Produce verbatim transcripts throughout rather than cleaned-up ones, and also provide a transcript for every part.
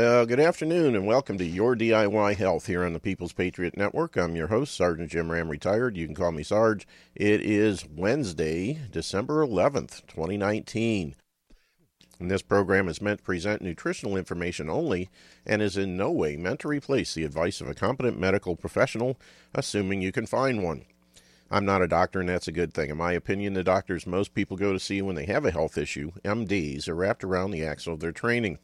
Well, good afternoon and welcome to Your D I Y Health here on the People's Patriot Network. I'm your host, Sergeant Jim Ram, retired. You can call me Sarge. It is Wednesday, December eleventh, twenty nineteen. And this program is meant to present nutritional information only and is in no way meant to replace the advice of a competent medical professional, assuming you can find one. I'm not a doctor, and that's a good thing. In my opinion, the doctors most people go to see when they have a health issue, M Ds, are wrapped around the axle of their training.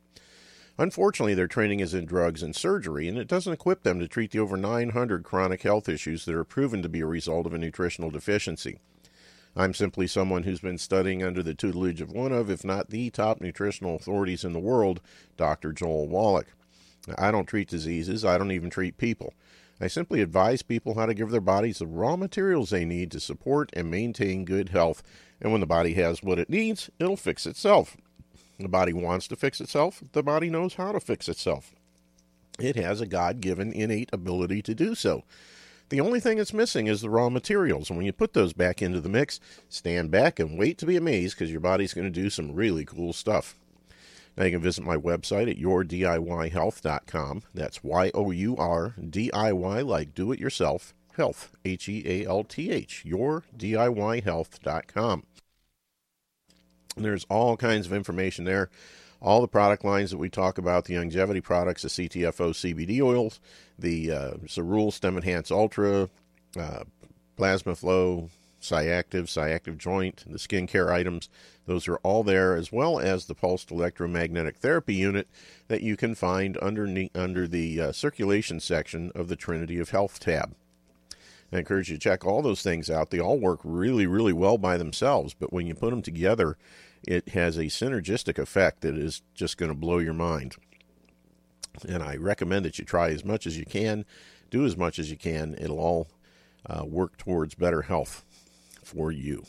Unfortunately, their training is in drugs and surgery, and it doesn't equip them to treat the over nine hundred chronic health issues that are proven to be a result of a nutritional deficiency. I'm simply someone who's been studying under the tutelage of one of, if not the top nutritional authorities in the world, Doctor Joel Wallach. I don't treat diseases. I don't even treat people. I simply advise people how to give their bodies the raw materials they need to support and maintain good health, and when the body has what it needs, it'll fix itself. The body wants to fix itself. The body knows how to fix itself. It has a God-given innate ability to do so. The only thing it's missing is the raw materials, and when you put those back into the mix, stand back and wait to be amazed because your body's going to do some really cool stuff. Now you can visit my website at your D I Y health dot com. That's Y O U R, D I Y like do-it-yourself, health, H E A L T H, your D I Y health dot com. There's all kinds of information there. All the product lines that we talk about, the Youngevity products, the C T F O C B D oils, the uh, Cerule Stem Enhance Ultra, uh, Plasma Flow, CyActive, CyActive Joint, the skincare items. Those are all there, as well as the Pulsed Electromagnetic Therapy Unit that you can find underneath, under the uh, circulation section of the Trinity of Health tab. I encourage you to check all those things out. They all work really, really well by themselves, but when you put them together, it has a synergistic effect that is just going to blow your mind. And I recommend that you try as much as you can, do as much as you can. It'll all uh, work towards better health for you.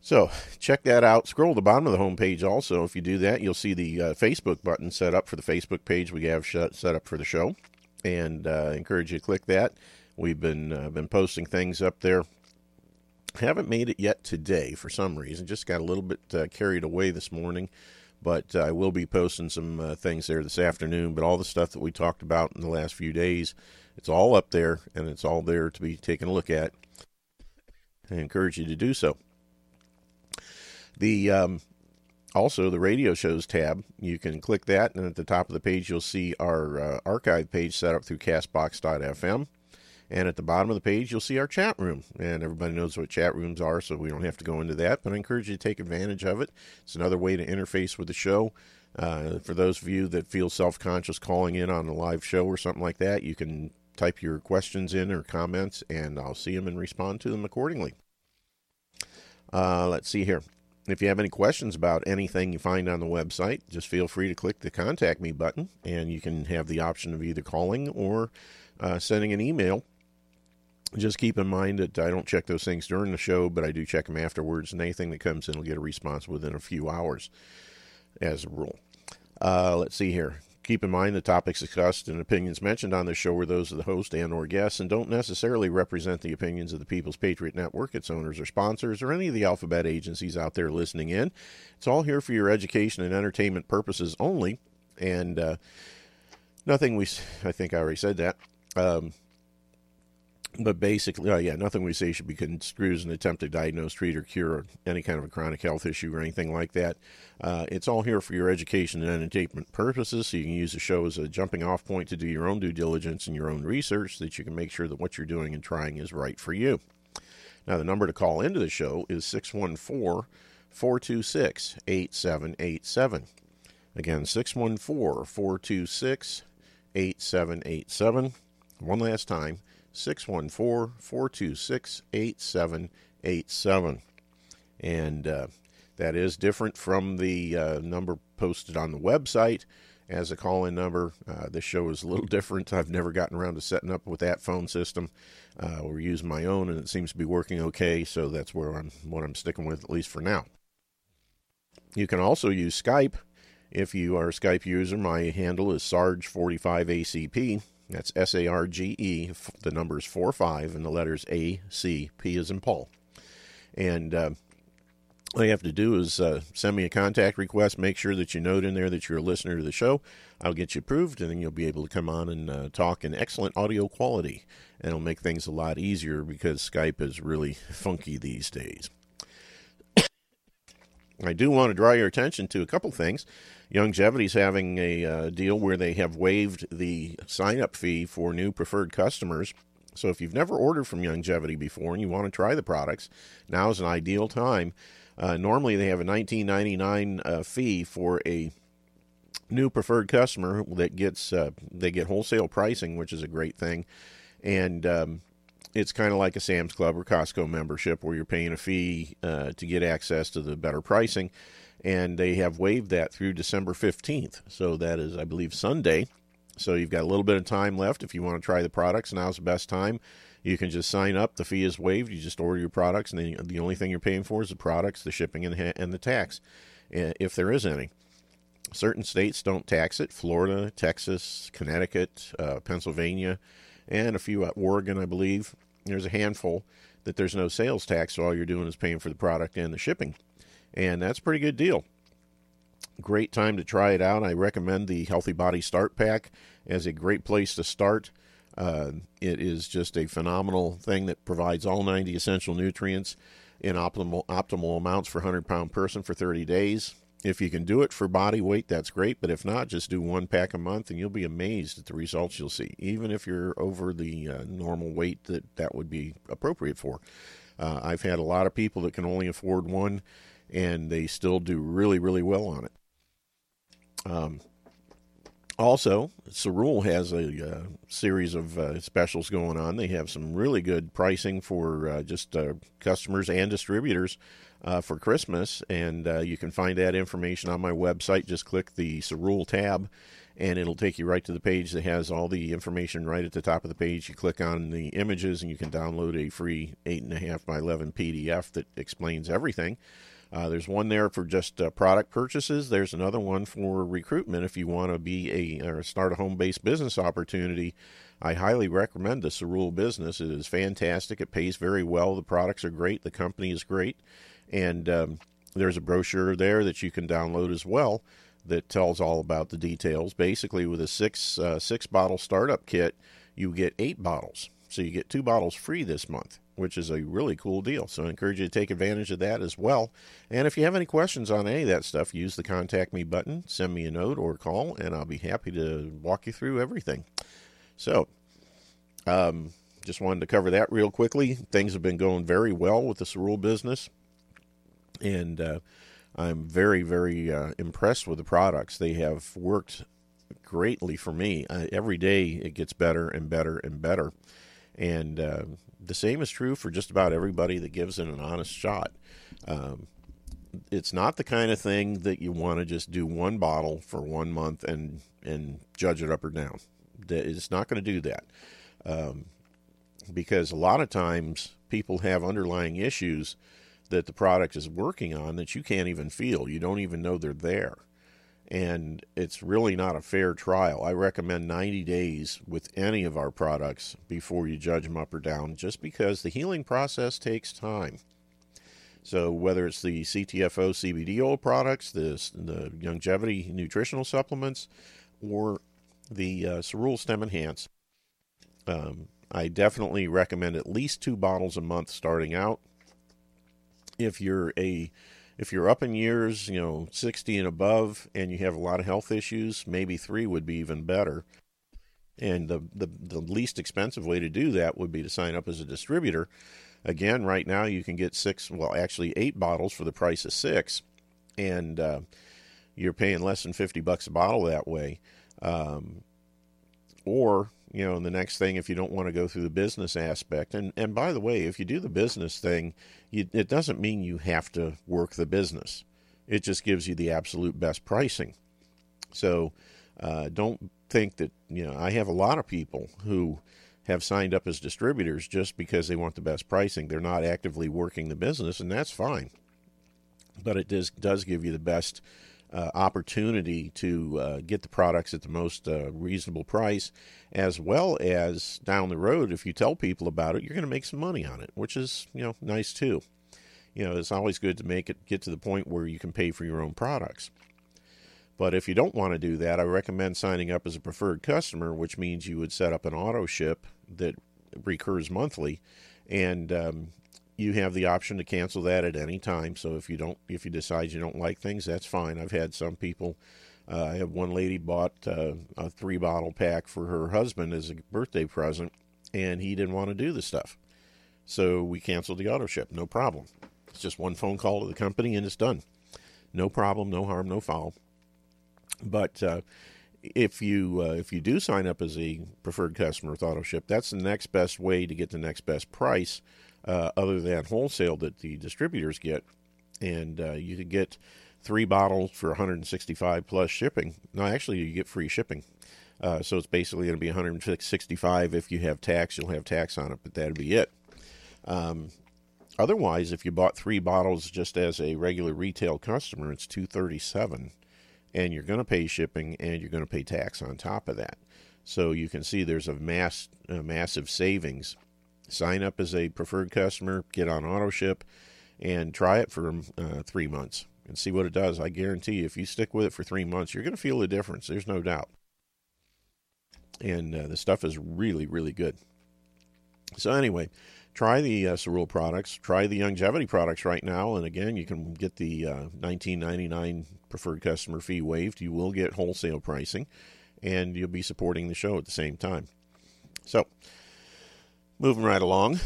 So check that out. Scroll to the bottom of the homepage also. If you do that, you'll see the uh, Facebook button set up for the Facebook page we have sh- set up for the show. And uh, I encourage you to click that. We've been uh, been posting things up there. Haven't made it yet today for some reason. Just got a little bit uh, carried away this morning, but uh, I will be posting some uh, things there this afternoon. But all the stuff that we talked about in the last few days, it's all up there, and it's all there to be taken a look at. I encourage you to do so. The um, also the radio shows tab, you can click that, and at the top of the page you'll see our uh, archive page set up through castbox dot f m. And at the bottom of the page, you'll see our chat room. And everybody knows what chat rooms are, so we don't have to go into that. But I encourage you to take advantage of it. It's another way to interface with the show. Uh, for those of you that feel self-conscious calling in on a live show or something like that, you can type your questions in or comments, and I'll see them and respond to them accordingly. Uh, let's see here. If you have any questions about anything you find on the website, just feel free to click the Contact Me button, and you can have the option of either calling or uh, sending an email. Just keep in mind that I don't check those things during the show, but I do check them afterwards, and anything that comes in will get a response within a few hours as a rule. Uh, let's see here. Keep in mind the topics discussed and opinions mentioned on this show are those of the host and or guests and don't necessarily represent the opinions of the People's Patriot Network, its owners or sponsors, or any of the alphabet agencies out there listening in. It's all here for your education and entertainment purposes only, and uh, nothing we, I think I already said that, um, But basically, oh yeah, nothing we say should be construed as an attempt to diagnose, treat, or cure any kind of a chronic health issue or anything like that. Uh, it's all here for your education and entertainment purposes, so you can use the show as a jumping-off point to do your own due diligence and your own research so that you can make sure that what you're doing and trying is right for you. Now, the number to call into the show is six one four, four two six, eight seven eight seven. Again, six one four, four two six, eight seven eight seven. One last time. six one four, four two six, eight seven eight seven. And uh, that is different from the uh, number posted on the website as a call-in number. Uh, this show is a little different. I've never gotten around to setting up with that phone system. Uh, we're using my own, and it seems to be working okay, so that's where I'm, what I'm sticking with, at least for now. You can also use Skype. If you are a Skype user, my handle is Sarge forty-five A C P. That's S A R G E, the numbers four, five, and the letters A, C, P as in Paul. And uh, all you have to do is uh, send me a contact request. Make sure that you note in there that you're a listener to the show. I'll get you approved, and then you'll be able to come on and uh, talk in excellent audio quality. And it'll make things a lot easier because Skype is really funky these days. I do want to draw your attention to a couple things. Youngevity's having a uh, deal where they have waived the sign-up fee for new preferred customers. So if you've never ordered from Youngevity before and you want to try the products, now is an ideal time. Uh, normally, they have a nineteen ninety-nine dollars uh, fee for a new preferred customer that gets uh, they get wholesale pricing, which is a great thing. And um, it's kind of like a Sam's Club or Costco membership where you're paying a fee uh, to get access to the better pricing. And they have waived that through December fifteenth. So that is, I believe, Sunday. So you've got a little bit of time left. If you want to try the products, now's the best time. You can just sign up. The fee is waived. You just order your products, and then the only thing you're paying for is the products, the shipping, and ha- and the tax, if there is any. Certain states don't tax it. Florida, Texas, Connecticut, uh, Pennsylvania, and a few at Oregon, I believe. There's a handful that there's no sales tax, so all you're doing is paying for the product and the shipping. And that's a pretty good deal. Great time to try it out. I recommend the Healthy Body Start Pack as a great place to start. Uh, it is just a phenomenal thing that provides all ninety essential nutrients in optimal optimal amounts for a one hundred pound person for thirty days. If you can do it for body weight, that's great. But if not, just do one pack a month, and you'll be amazed at the results you'll see, even if you're over the uh, normal weight that that would be appropriate for. Uh, I've had a lot of people that can only afford one, and they still do really, really well on it. Um, also, Cerule has a uh, series of uh, specials going on. They have some really good pricing for uh, just uh, customers and distributors uh, for Christmas, and uh, you can find that information on my website. Just click the Cerule tab, and it'll take you right to the page that has all the information right at the top of the page. You click on the images, and you can download a free eight and a half by eleven P D F that explains everything. Uh, there's one there for just uh, product purchases. There's another one for recruitment if you want to be a or start a home-based business opportunity. I highly recommend the Cerule business. It is fantastic. It pays very well. The products are great. The company is great. And um, there's a brochure there that you can download as well that tells all about the details. Basically, with a six uh, six bottle startup kit, you get eight bottles. So you get two bottles free this month, which is a really cool deal. So I encourage you to take advantage of that as well. And if you have any questions on any of that stuff, use the contact me button, send me a note or call, and I'll be happy to walk you through everything. So um, just wanted to cover that real quickly. Things have been going very well with the Cerule business, and uh, I'm very, very uh, impressed with the products. They have worked greatly for me. Uh, every day it gets better and better and better. And uh, the same is true for just about everybody that gives it an honest shot. Um, it's not the kind of thing that you want to just do one bottle for one month and and judge it up or down. It's not going to do that. Um, because a lot of times people have underlying issues that the product is working on that you can't even feel. You don't even know they're there. And it's really not a fair trial. I recommend ninety days with any of our products before you judge them up or down, just because the healing process takes time. So whether it's the C T F O C B D oil products, the, the Youngevity nutritional supplements, or the uh, Cerule Stem Enhance, um, I definitely recommend at least two bottles a month starting out. If you're a If you're up in years, you know, sixty and above, and you have a lot of health issues, maybe three would be even better. And the, the, the least expensive way to do that would be to sign up as a distributor. Again, right now you can get six, well, actually eight bottles for the price of six, and uh, you're paying less than fifty bucks a bottle that way. Um, or, you know, the next thing, if you don't want to go through the business aspect, and, and by the way, if you do the business thing, you, it doesn't mean you have to work the business. It just gives you the absolute best pricing. So uh, don't think that, you know, I have a lot of people who have signed up as distributors just because they want the best pricing. They're not actively working the business, and that's fine. But it does, does give you the best Uh, opportunity to uh, get the products at the most uh, reasonable price, as well as down the road, if you tell people about it, you're going to make some money on it, which is, you know, nice too. you know, it's always good to make it get to the point where you can pay for your own products. But if you don't want to do that, I recommend signing up as a preferred customer, which means you would set up an auto ship that recurs monthly, and um, you have the option to cancel that at any time. So if you don't, if you decide you don't like things, that's fine. I've had some people. Uh, I have one lady bought uh, a three bottle pack for her husband as a birthday present, and he didn't want to do the stuff, so we canceled the auto ship. No problem. It's just one phone call to the company, and it's done. No problem, no harm, no foul. But uh, if you uh, if you do sign up as a preferred customer with AutoShip, that's the next best way to get the next best price, uh, other than wholesale that the distributors get. And uh, you can get three bottles for one hundred sixty-five dollars plus shipping. No, actually, you get free shipping. Uh, so it's basically going to be one hundred sixty-five dollars. If you have tax, you'll have tax on it, but that'd be it. Um, otherwise, if you bought three bottles just as a regular retail customer, it's two hundred thirty-seven dollars. And you're going to pay shipping, and you're going to pay tax on top of that. So you can see there's a mass, a massive savings. Sign up as a preferred customer, get on AutoShip, and try it for uh, three months and see what it does. I guarantee you, if you stick with it for three months, you're going to feel the difference. There's no doubt. And uh, the stuff is really, really good. So anyway, try the uh, Cerule products. Try the Youngevity products right now. And again, you can get the uh, nineteen ninety-nine preferred customer fee waived. You will get wholesale pricing, and you'll be supporting the show at the same time. So, moving right along,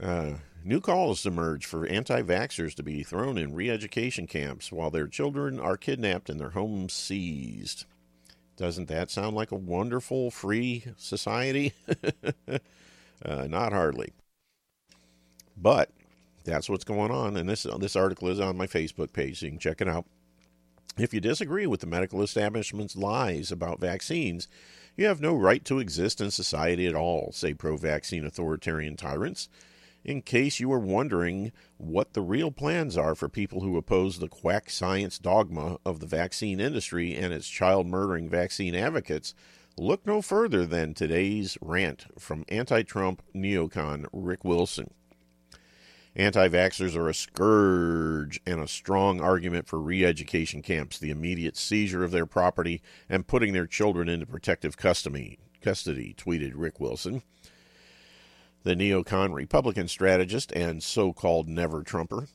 uh, new calls emerge for anti-vaxxers to be thrown in re-education camps while their children are kidnapped and their homes seized. Doesn't that sound like a wonderful free society? uh, not hardly. But that's what's going on, and this this article is on my Facebook page, so you can check it out. If you disagree with the medical establishment's lies about vaccines, you have no right to exist in society at all, say pro-vaccine authoritarian tyrants. In case you were wondering what the real plans are for people who oppose the quack science dogma of the vaccine industry and its child-murdering vaccine advocates, look no further than today's rant from anti-Trump neocon Rick Wilson. Anti-vaxxers are a scourge and a strong argument for re-education camps, the immediate seizure of their property, and putting their children into protective custody, custody, tweeted Rick Wilson. The neocon Republican strategist and so-called never-Trumper,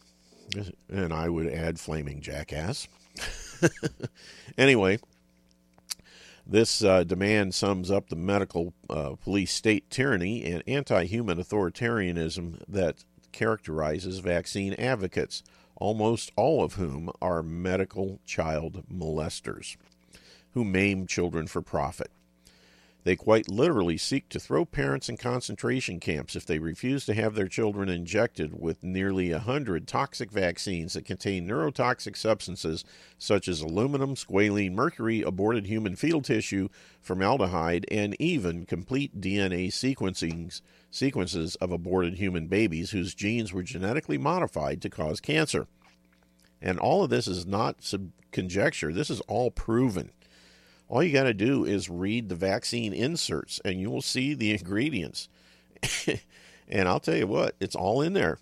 and I would add flaming jackass. Anyway, this uh, demand sums up the medical uh, police state tyranny and anti-human authoritarianism that characterizes vaccine advocates, almost all of whom are medical child molesters who maim children for profit. They quite literally seek to throw parents in concentration camps if they refuse to have their children injected with nearly a hundred toxic vaccines that contain neurotoxic substances such as aluminum, squalene, mercury, aborted human fetal tissue, formaldehyde, and even complete D N A sequencings sequences of aborted human babies whose genes were genetically modified to cause cancer. And all of this is not sub- conjecture. This is all proven. All you got to do is read the vaccine inserts, and you will see the ingredients. And I'll tell you what, it's all in there.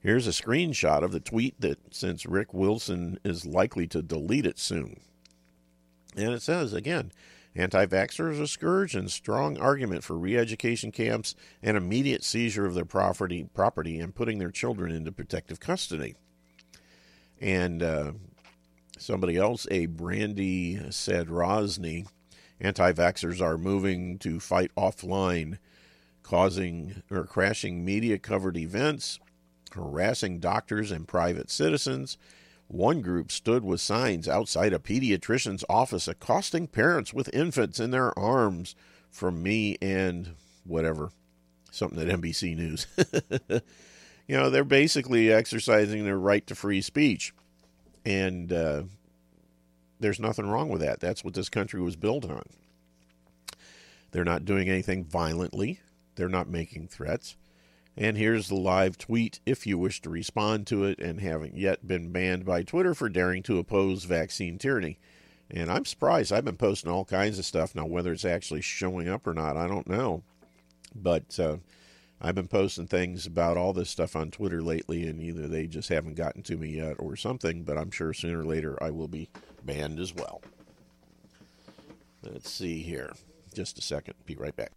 Here's a screenshot of the tweet that, since Rick Wilson is likely to delete it soon. And it says, again, anti-vaxxers are scourge and strong argument for re-education camps and immediate seizure of their property, property and putting their children into protective custody. And uh, somebody else, a Brandy said Rosny, anti-vaxxers are moving to fight offline, causing or crashing media-covered events, harassing doctors and private citizens. One group stood with signs outside a pediatrician's office accosting parents with infants in their arms from me and whatever, something at N B C News. You know, they're basically exercising their right to free speech, and uh, there's nothing wrong with that. That's what this country was built on. They're not doing anything violently. They're not making threats. And here's the live tweet if you wish to respond to it and haven't yet been banned by Twitter for daring to oppose vaccine tyranny. And I'm surprised. I've been posting all kinds of stuff. Now, whether it's actually showing up or not, I don't know. But uh, I've been posting things about all this stuff on Twitter lately, and either they just haven't gotten to me yet or something, but I'm sure sooner or later I will be banned as well. Let's see here. Just a second. Be right back.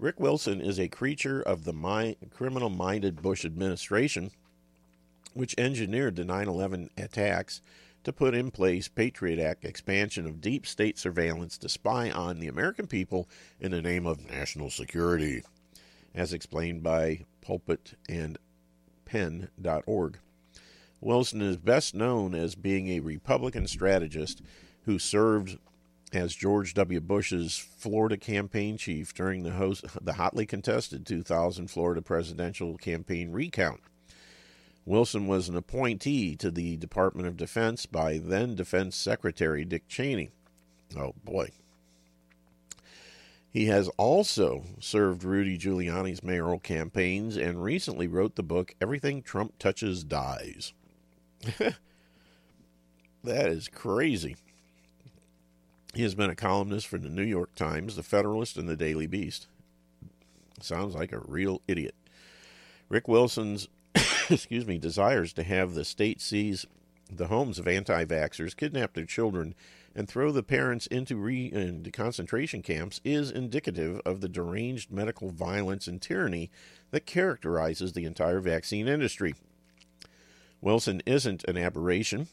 Rick Wilson is a creature of the mi- criminal-minded Bush administration, which engineered the nine eleven attacks to put in place Patriot Act expansion of deep state surveillance to spy on the American people in the name of national security, as explained by Pulpit and Pen dot org. Wilson is best known as being a Republican strategist who served as George W. Bush's Florida campaign chief during the, host, the hotly contested two thousand Florida presidential campaign recount. Wilson was an appointee to the Department of Defense by then Defense Secretary Dick Cheney. Oh, boy. He has also served Rudy Giuliani's mayoral campaigns and recently wrote the book, Everything Trump Touches Dies. That is crazy. He has been a columnist for the New York Times, the Federalist, and the Daily Beast. Sounds like a real idiot. Rick Wilson's excuse me, desires to have the state seize the homes of anti-vaxxers, kidnap their children, and throw the parents into, re- into concentration camps is indicative of the deranged medical violence and tyranny that characterizes the entire vaccine industry. Wilson isn't an aberration.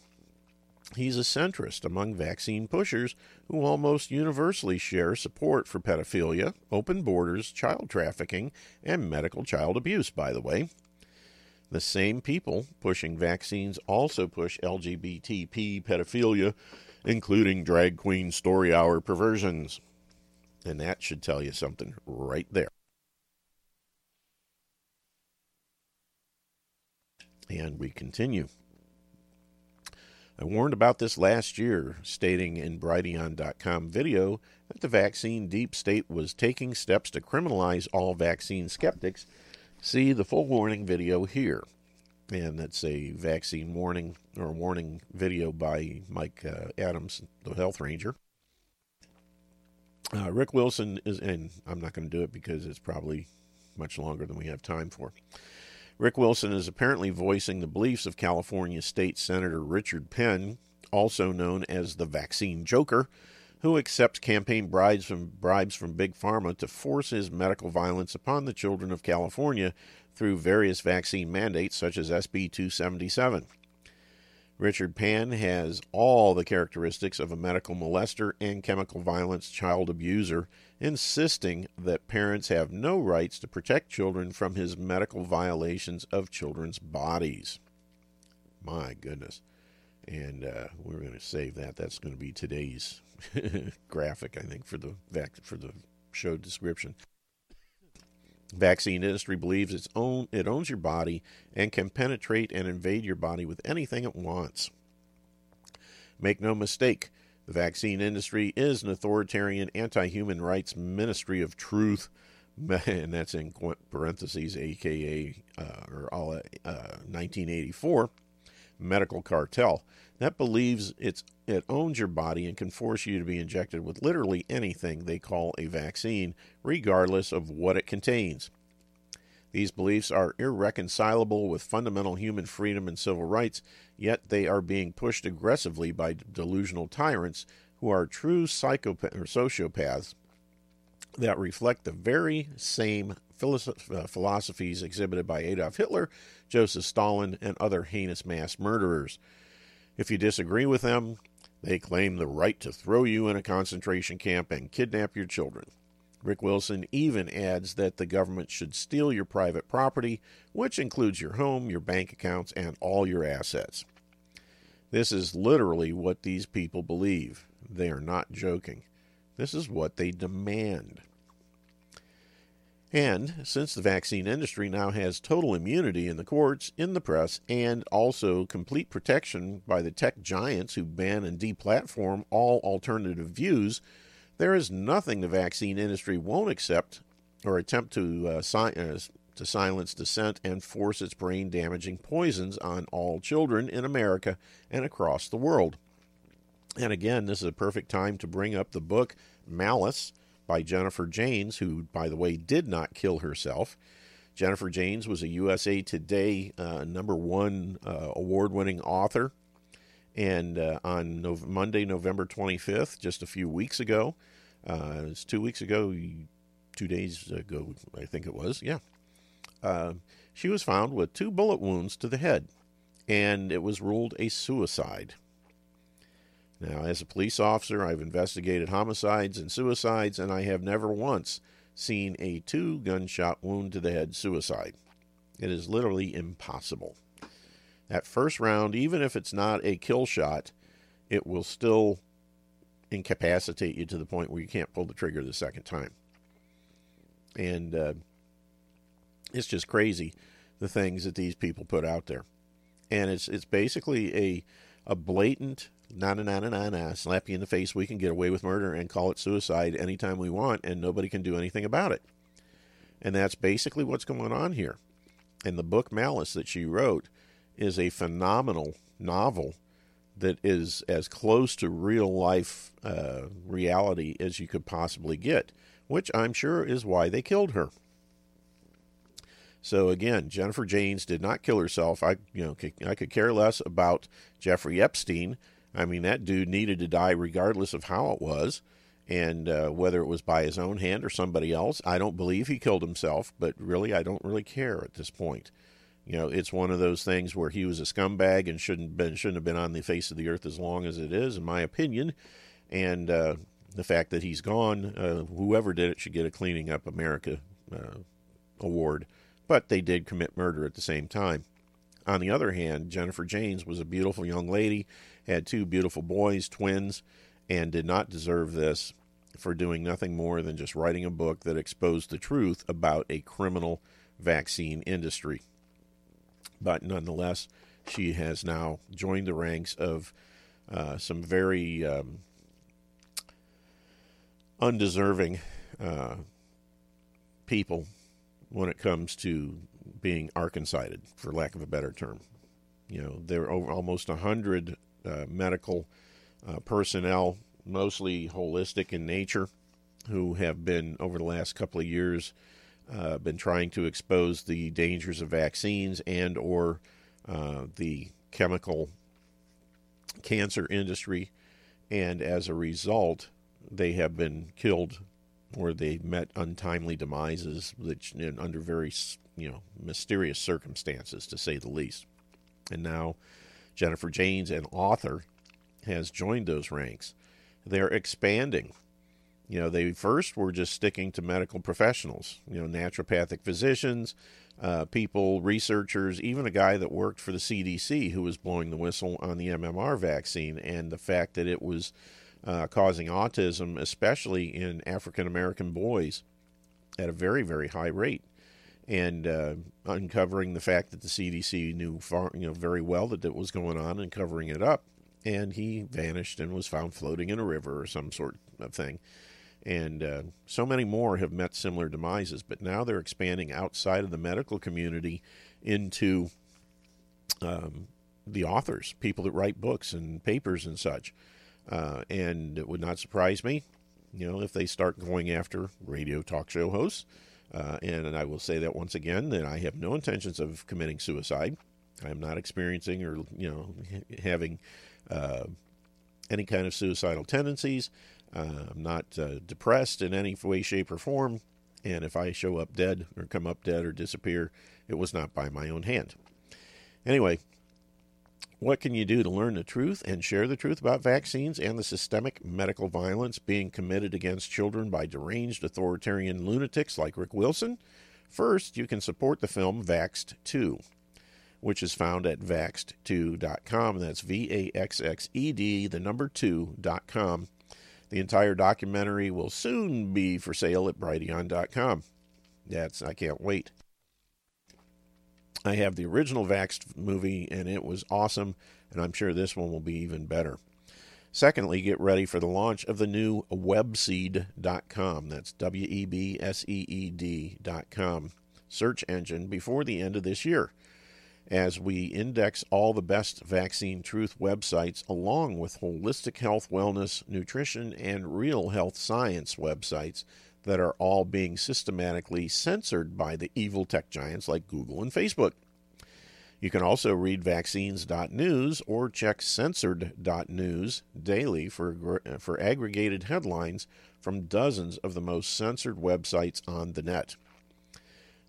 He's a centrist among vaccine pushers who almost universally share support for pedophilia, open borders, child trafficking, and medical child abuse, by the way. The same people pushing vaccines also push L G B T P pedophilia, including drag queen story hour perversions. And that should tell you something right there. And we continue. I warned about this last year, stating in Brighteon dot com video that the vaccine deep state was taking steps to criminalize all vaccine skeptics. See the full warning video here, and that's a vaccine warning or warning video by Mike uh, Adams, the Health Ranger. Uh, Rick Wilson is, and I'm not going to do it because it's probably much longer than we have time for. Rick Wilson is apparently voicing the beliefs of California State Senator Richard Penn, also known as the Vaccine Joker, who accepts campaign bribes from, bribes from Big Pharma to force his medical violence upon the children of California through various vaccine mandates such as S B two seventy-seven. Richard Penn has all the characteristics of a medical molester and chemical violence child abuser, insisting that parents have no rights to protect children from his medical violations of children's bodies. My goodness. And uh, we're going to save that. That's going to be today's graphic, I think, for the vac- for the show description. Vaccine industry believes its own it owns your body and can penetrate and invade your body with anything it wants. Make no mistake, the vaccine industry is an authoritarian, anti-human rights ministry of truth, and that's in parentheses, A K A uh, or all uh, nineteen eighty-four. Medical cartel that believes it's it owns your body and can force you to be injected with literally anything they call a vaccine, regardless of what it contains. These beliefs are irreconcilable with fundamental human freedom and civil rights, yet they are being pushed aggressively by delusional tyrants who are true psychopaths or sociopaths that reflect the very same philosophies exhibited by Adolf Hitler, Joseph Stalin, and other heinous mass murderers. If you disagree with them, they claim the right to throw you in a concentration camp and kidnap your children. Rick Wilson even adds that the government should steal your private property, which includes your home, your bank accounts, and all your assets. This is literally what these people believe. They are not joking. This is what they demand. And since the vaccine industry now has total immunity in the courts, in the press, and also complete protection by the tech giants who ban and deplatform all alternative views, there is nothing the vaccine industry won't accept or attempt to, uh, si- uh, to silence dissent and force its brain-damaging poisons on all children in America and across the world. And again, this is a perfect time to bring up the book Malice by Jennifer Jaynes, who, by the way, did not kill herself. Jennifer Jaynes was a U S A Today uh, number one uh, award-winning author. And uh, on no- Monday, November twenty-fifth, just a few weeks ago, uh, it's two weeks ago, two days ago, I think it was, yeah, uh, she was found with two bullet wounds to the head, and it was ruled a suicide. Now, as a police officer, I've investigated homicides and suicides, and I have never once seen a two-gunshot wound to the head suicide. It is literally impossible. That first round, even if it's not a kill shot, it will still incapacitate you to the point where you can't pull the trigger the second time. And uh, it's just crazy, the things that these people put out there. And it's it's basically a a blatant na na na na na slap you in the face. We can get away with murder and call it suicide anytime we want, and nobody can do anything about it. And that's basically what's going on here. And the book Malice that she wrote is a phenomenal novel that is as close to real life uh, reality as you could possibly get, which I'm sure is why they killed her. So again, Jennifer Jaynes did not kill herself. I, you know, I could care less about Jeffrey Epstein. I mean, that dude needed to die regardless of how it was, and uh, whether it was by his own hand or somebody else. I don't believe he killed himself, but really, I don't really care at this point. You know, it's one of those things where he was a scumbag and shouldn't been shouldn't have been on the face of the earth as long as it is, in my opinion. And uh, the fact that he's gone, uh, whoever did it should get a Cleaning Up America uh, award. But they did commit murder at the same time. On the other hand, Jennifer Jaynes was a beautiful young lady, had two beautiful boys, twins, and did not deserve this for doing nothing more than just writing a book that exposed the truth about a criminal vaccine industry. But nonetheless, she has now joined the ranks of uh, some very um, undeserving uh, people when it comes to being Arkansited, for lack of a better term. You know, there are over almost one hundred uh, medical uh, personnel, mostly holistic in nature, who have been, over the last couple of years, Uh, been trying to expose the dangers of vaccines and or uh, the chemical cancer industry. And as a result, they have been killed or they've met untimely demises, which you know, under very, you know, mysterious circumstances, to say the least. And now Jennifer Jaynes, an author, has joined those ranks. They're expanding. You know, they first were just sticking to medical professionals, you know, naturopathic physicians, uh, people, researchers, even a guy that worked for the C D C who was blowing the whistle on the M M R vaccine and the fact that it was uh, causing autism, especially in African-American boys, at a very, very high rate. And uh, uncovering the fact that the C D C knew far, you know, very well that it was going on and covering it up. And he vanished and was found floating in a river or some sort of thing. And uh, so many more have met similar demises, but now they're expanding outside of the medical community into um, the authors, people that write books and papers and such. Uh, and it would not surprise me, you know, if they start going after radio talk show hosts. Uh, and, and I will say that once again, that I have no intentions of committing suicide. I am not experiencing or, you know, having uh, any kind of suicidal tendencies. Uh, I'm not uh, depressed in any way, shape, or form, and if I show up dead or come up dead or disappear, it was not by my own hand. Anyway, what can you do to learn the truth and share the truth about vaccines and the systemic medical violence being committed against children by deranged authoritarian lunatics like Rick Wilson? First, you can support the film Vaxxed two, which is found at vaxxed two dot com. That's V A X X E D, the number two dot com. The entire documentary will soon be for sale at Brighteon dot com. That's, I can't wait. I have the original Vaxxed movie, and it was awesome, and I'm sure this one will be even better. Secondly, get ready for the launch of the new webseed dot com. That's W E B S E E D dot com search engine before the end of this year. as we index all the best vaccine truth websites along with holistic health, wellness, nutrition, and real health science websites that are all being systematically censored by the evil tech giants like Google and Facebook. You can also read vaccines dot news or check censored dot news daily for, for aggregated headlines from dozens of the most censored websites on the net.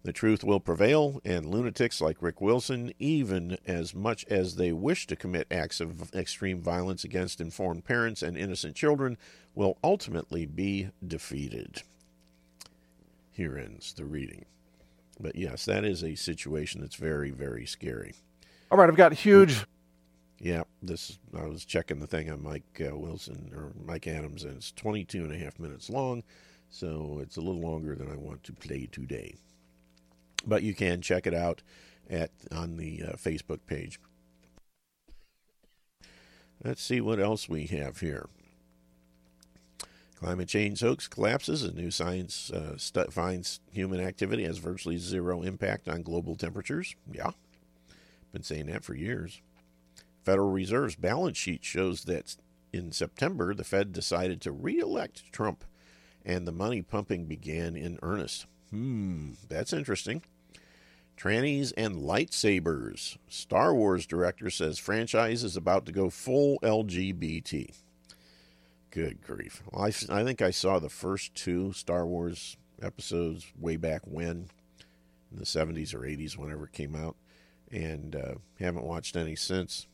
The truth will prevail, and lunatics like Rick Wilson, even as much as they wish to commit acts of extreme violence against informed parents and innocent children, will ultimately be defeated. Here ends the reading. But yes, that is a situation that's very, very scary. All right, I've got huge. Yeah, this I was checking the thing on Mike uh, Wilson or Mike Adams, and it's twenty-two and a half minutes long, so it's a little longer than I want to play today. But you can check it out at on the uh, Facebook page. Let's see what else we have here. Climate change hoax collapses as new science uh, st- finds human activity has virtually zero impact on global temperatures. Yeah, been saying that for years. Federal Reserve's balance sheet shows that in September, the Fed decided to re-elect Trump, and the money pumping began in earnest. Hmm, that's interesting. Trannies and lightsabers. Star Wars director says franchise is about to go full L G B T. Good grief. Well, I, I think I saw the first two Star Wars episodes way back when, in the seventies or eighties, whenever it came out, and uh, haven't watched any since.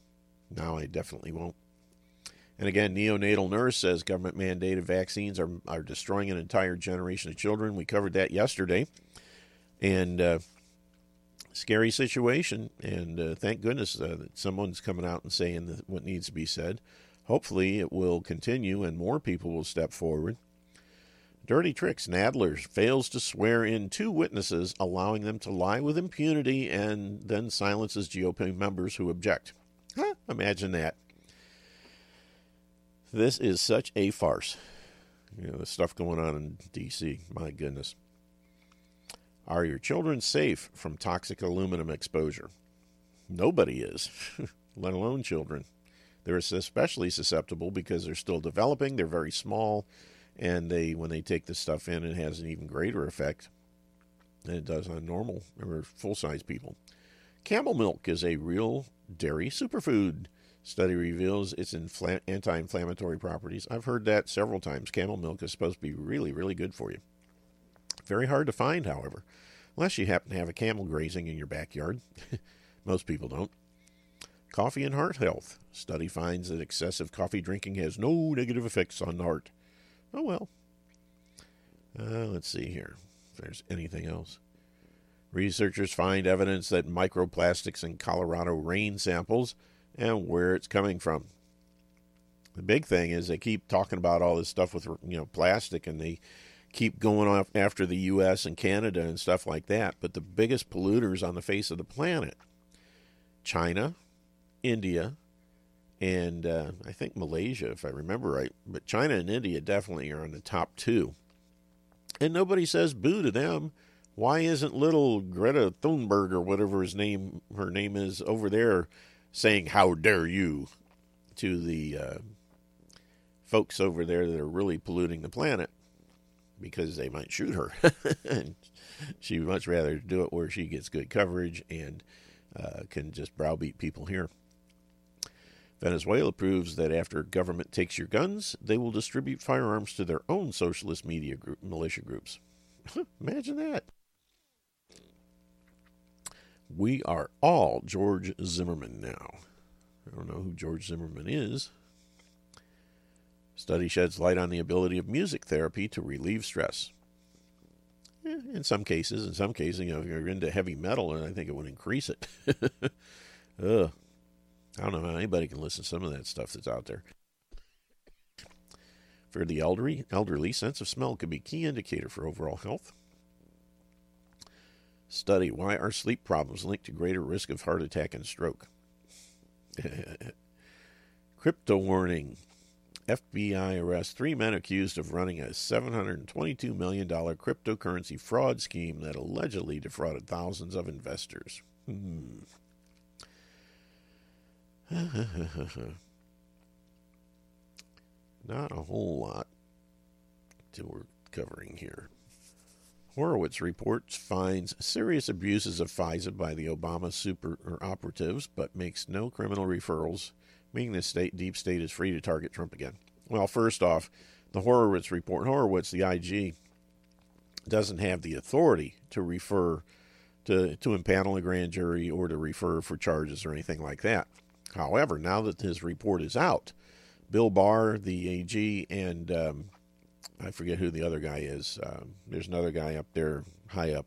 Now I definitely won't. And again, neonatal nurse says government-mandated vaccines are are destroying an entire generation of children. We covered that yesterday. And uh, scary situation, and uh, thank goodness uh, that someone's coming out and saying the, what needs to be said. Hopefully it will continue and more people will step forward. Dirty tricks. Nadler fails to swear in two witnesses, allowing them to lie with impunity, and then silences G O P members who object. Huh? Imagine that. This is such a farce. You know, the stuff going on in D C, my goodness. Are your children safe from toxic aluminum exposure? Nobody is, let alone children. They're especially susceptible because they're still developing, they're very small, and they when they take this stuff in, it has an even greater effect than it does on normal or full-size people. Camel milk is a real dairy superfood. Study reveals its infl- anti-inflammatory properties. I've heard that several times. Camel milk is supposed to be really, really good for you. Very hard to find, however, unless you happen to have a camel grazing in your backyard. Most people don't. Coffee and heart health. Study finds that excessive coffee drinking has no negative effects on the heart. Oh, well. Uh, let's see here if there's anything else. Researchers find evidence that microplastics in Colorado rain samples and where it's coming from. The big thing is they keep talking about all this stuff with, you know, plastic, and they keep going off after the U S and Canada and stuff like that. But the biggest polluters on the face of the planet, China, India, and uh, I think Malaysia, if I remember right. But China and India definitely are on the top two. And nobody says boo to them. Why isn't little Greta Thunberg or whatever his name, her name is over there saying, how dare you, to the uh, folks over there that are really polluting the planet, because they might shoot her. And she'd much rather do it where she gets good coverage and uh, can just browbeat people here. Venezuela proves that after government takes your guns, they will distribute firearms to their own socialist media group, militia groups. Imagine that. We are all George Zimmerman now. I don't know who George Zimmerman is. Study sheds light on the ability of music therapy to relieve stress. Eh, in some cases, in some cases, you know, if you're into heavy metal, I think it would increase it. Ugh. I don't know how anybody can listen to some of that stuff that's out there. For the elderly, elderly, sense of smell could be a key indicator for overall health. Study, why are sleep problems linked to greater risk of heart attack and stroke? Crypto warning. F B I arrests three men accused of running a seven hundred twenty-two million dollars cryptocurrency fraud scheme that allegedly defrauded thousands of investors. Hmm. Not a whole lot that we're covering here. Horowitz reports finds serious abuses of FISA by the Obama super or operatives, but makes no criminal referrals, meaning the state deep state is free to target Trump again. Well, first off, the Horowitz report, Horowitz, the I G, doesn't have the authority to refer to, to impanel a grand jury or to refer for charges or anything like that. However, now that his report is out, Bill Barr, the A G, and um, I forget who the other guy is. Uh, there's another guy up there, high up,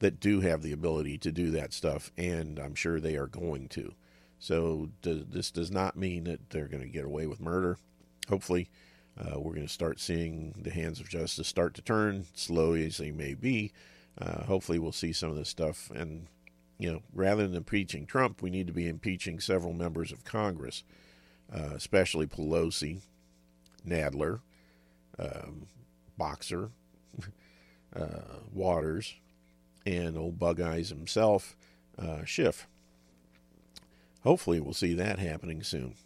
that do have the ability to do that stuff, and I'm sure they are going to. So do, this does not mean that they're going to get away with murder. Hopefully, uh, we're going to start seeing the hands of justice start to turn, slow as they may be. Uh, hopefully, we'll see some of this stuff. And, you know, rather than impeaching Trump, we need to be impeaching several members of Congress, uh, especially Pelosi, Nadler, um, Boxer, uh, Waters, and old Bug Eyes himself, uh, Schiff. Hopefully, we'll see that happening soon.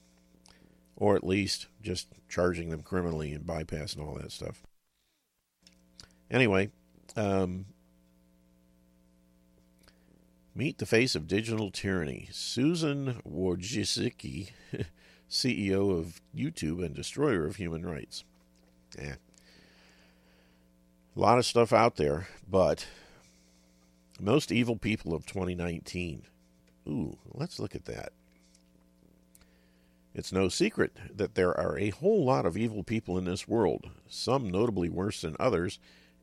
Or at least just charging them criminally and bypassing all that stuff. Anyway, um, meet the face of digital tyranny. Susan Wojcicki, C E O of YouTube and destroyer of human rights. Yeah. A lot of stuff out there, but most evil people of twenty nineteen. Ooh, let's look at that. It's no secret that there are a whole lot of evil people in this world, some notably worse than others,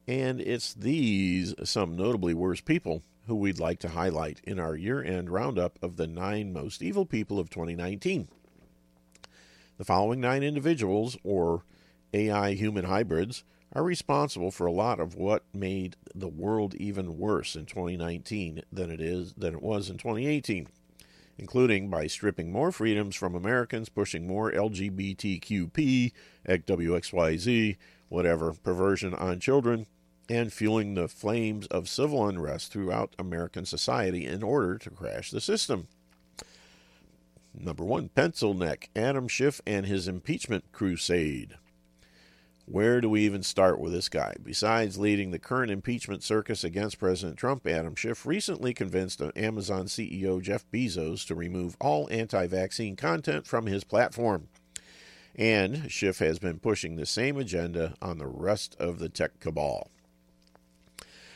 and it's these some notably worse people who we'd like to highlight in our year-end roundup of the nine most evil people of twenty nineteen. The following nine individuals, or A I-human hybrids, are responsible for a lot of what made the world even worse in twenty nineteen than it is than it was in twenty eighteen. Including by stripping more freedoms from Americans, pushing more L G B T Q P, W X Y Z, whatever, perversion on children, and fueling the flames of civil unrest throughout American society in order to crash the system. Number one, pencil neck, Adam Schiff and his impeachment crusade. Where do we even start with this guy? Besides leading the current impeachment circus against President Trump, Adam Schiff recently convinced Amazon C E O Jeff Bezos to remove all anti-vaccine content from his platform. And Schiff has been pushing the same agenda on the rest of the tech cabal.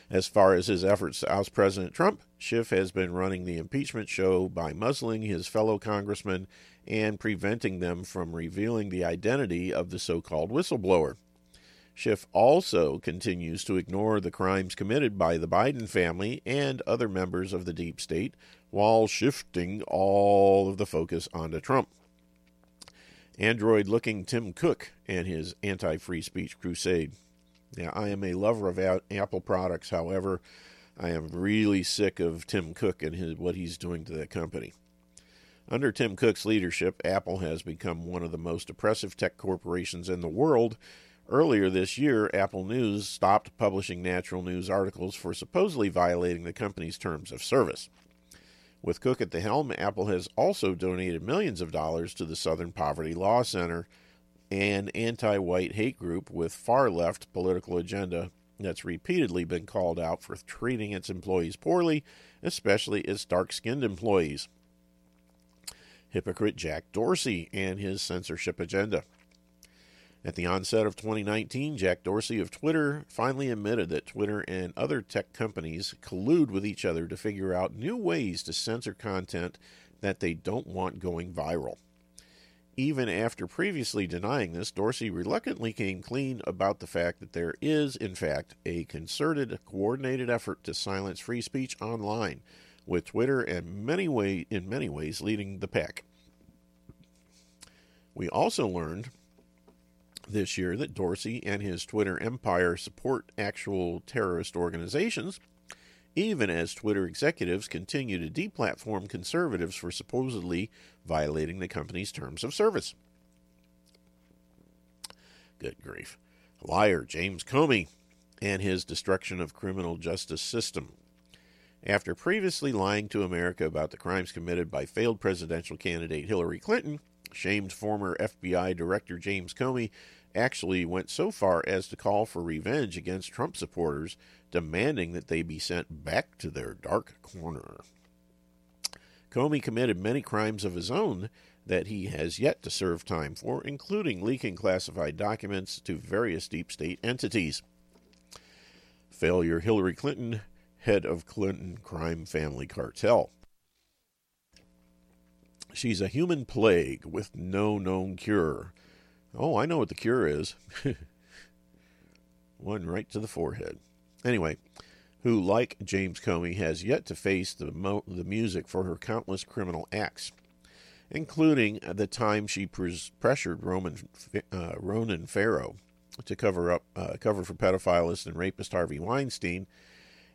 As far as his efforts to oust President Trump, Schiff has been running the impeachment show by muzzling his fellow congressmen and preventing them from revealing the identity of the so-called whistleblower. Schiff also continues to ignore the crimes committed by the Biden family and other members of the deep state, while shifting all of the focus onto Trump. Android-looking Tim Cook and his anti-free speech crusade. Now, I am a lover of a- Apple products. However, I am really sick of Tim Cook and his, what he's doing to that company. Under Tim Cook's leadership, Apple has become one of the most oppressive tech corporations in the world. Earlier this year, Apple News stopped publishing Natural News articles for supposedly violating the company's terms of service. With Cook at the helm, Apple has also donated millions of dollars to the Southern Poverty Law Center, an anti-white hate group with far-left political agenda that's repeatedly been called out for treating its employees poorly, especially its dark-skinned employees. Hypocrite Jack Dorsey and his censorship agenda. At the onset of twenty nineteen, Jack Dorsey of Twitter finally admitted that Twitter and other tech companies collude with each other to figure out new ways to censor content that they don't want going viral. Even after previously denying this, Dorsey reluctantly came clean about the fact that there is, in fact, a concerted, coordinated effort to silence free speech online, with Twitter and many way, in many ways leading the pack. We also learned this year that Dorsey and his Twitter empire support actual terrorist organizations, even as Twitter executives continue to deplatform conservatives for supposedly violating the company's terms of service. Good grief. Liar James Comey and his destruction of criminal justice system. after previously lying to America about the crimes committed by failed presidential candidate Hillary Clinton, shamed former F B I Director James Comey actually went so far as to call for revenge against Trump supporters, demanding that they be sent back to their dark corner. Comey committed many crimes of his own that he has yet to serve time for, including leaking classified documents to various deep state entities. Failure Hillary Clinton, head of Clinton crime family cartel. She's a human plague with no known cure. Oh, I know what the cure is. One right to the forehead. Anyway, who, like James Comey, has yet to face the, mo- the music for her countless criminal acts, including the time she pres- pressured Roman, uh, Ronan Farrow to cover up uh, cover for pedophilist and rapist Harvey Weinstein.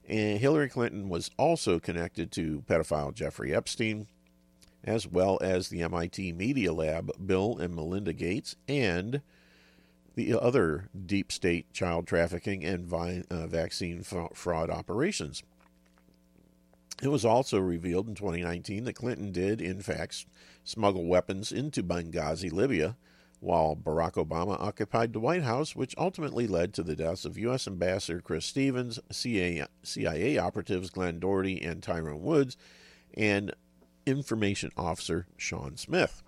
And Hillary Clinton was also connected to pedophile Jeffrey Epstein, as well as the M I T Media Lab, Bill and Melinda Gates, and the other deep state child trafficking and vi- uh, vaccine f- fraud operations. It was also revealed in twenty nineteen that Clinton did, in fact, smuggle weapons into Benghazi, Libya, while Barack Obama occupied the White House, which ultimately led to the deaths of U S Ambassador Chris Stevens, C I A operatives Glenn Doherty and Tyrone Woods, and Information Officer Sean Smith.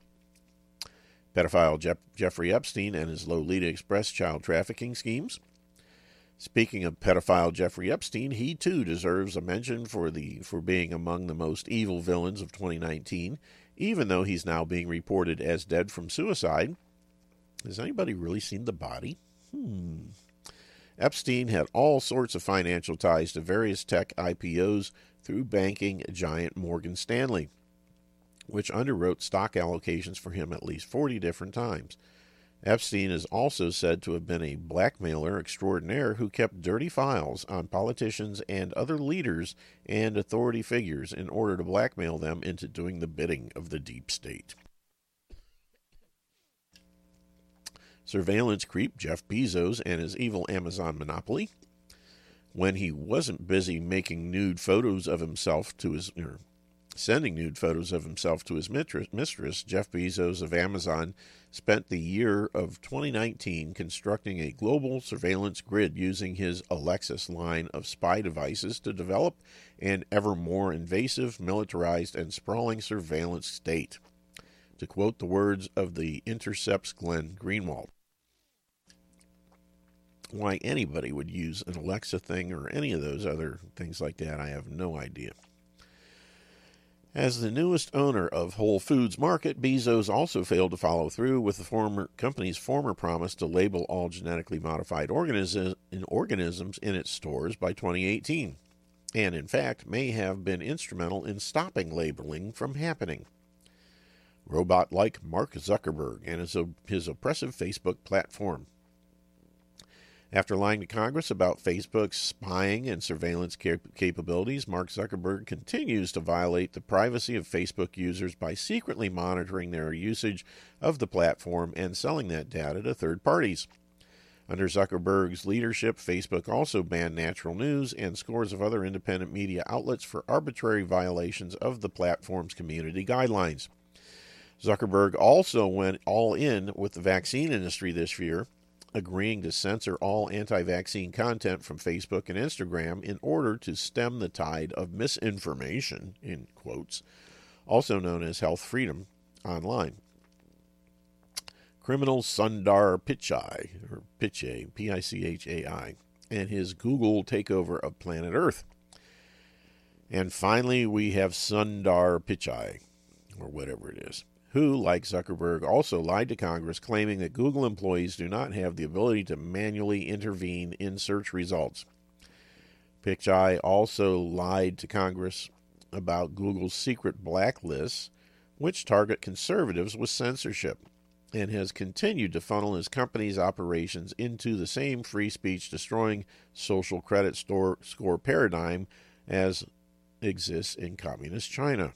Pedophile Jeff- Jeffrey Epstein and his Lolita Express child trafficking schemes. Speaking of pedophile Jeffrey Epstein, he too deserves a mention for the for being among the most evil villains of twenty nineteen, even though he's now being reported as dead from suicide. Has anybody really seen the body? Hmm. Epstein had all sorts of financial ties to various tech I P Os through banking giant Morgan Stanley, which underwrote stock allocations for him at least forty different times. Epstein is also said to have been a blackmailer extraordinaire who kept dirty files on politicians and other leaders and authority figures in order to blackmail them into doing the bidding of the deep state. Surveillance creep Jeff Bezos and his evil Amazon monopoly. When he wasn't busy making nude photos of himself to his, or sending nude photos of himself to his mistress, Jeff Bezos of Amazon spent the year of twenty nineteen constructing a global surveillance grid using his Alexa line of spy devices to develop an ever more invasive, militarized, and sprawling surveillance state. To quote the words of The Intercept's Glenn Greenwald, why anybody would use an Alexa thing or any of those other things like that, I have no idea. As the newest owner of Whole Foods Market, Bezos also failed to follow through with the former company's former promise to label all genetically modified organisms in its stores by twenty eighteen, and in fact may have been instrumental in stopping labeling from happening. Robot-like Mark Zuckerberg and his, his oppressive Facebook platform. After lying to Congress about Facebook's spying and surveillance cap- capabilities, Mark Zuckerberg continues to violate the privacy of Facebook users by secretly monitoring their usage of the platform and selling that data to third parties. Under Zuckerberg's leadership, Facebook also banned Natural News and scores of other independent media outlets for arbitrary violations of the platform's community guidelines. Zuckerberg also went all in with the vaccine industry this year, agreeing to censor all anti-vaccine content from Facebook and Instagram in order to stem the tide of misinformation, in quotes, also known as health freedom, online. Criminal Sundar Pichai, or Pichai, P I C H A I, and his Google takeover of planet Earth. And finally, we have Sundar Pichai, or whatever it is, who, like Zuckerberg, also lied to Congress, claiming that Google employees do not have the ability to manually intervene in search results. Pichai also lied to Congress about Google's secret blacklists, which target conservatives with censorship, and has continued to funnel his company's operations into the same free speech-destroying social credit store score paradigm as exists in communist China.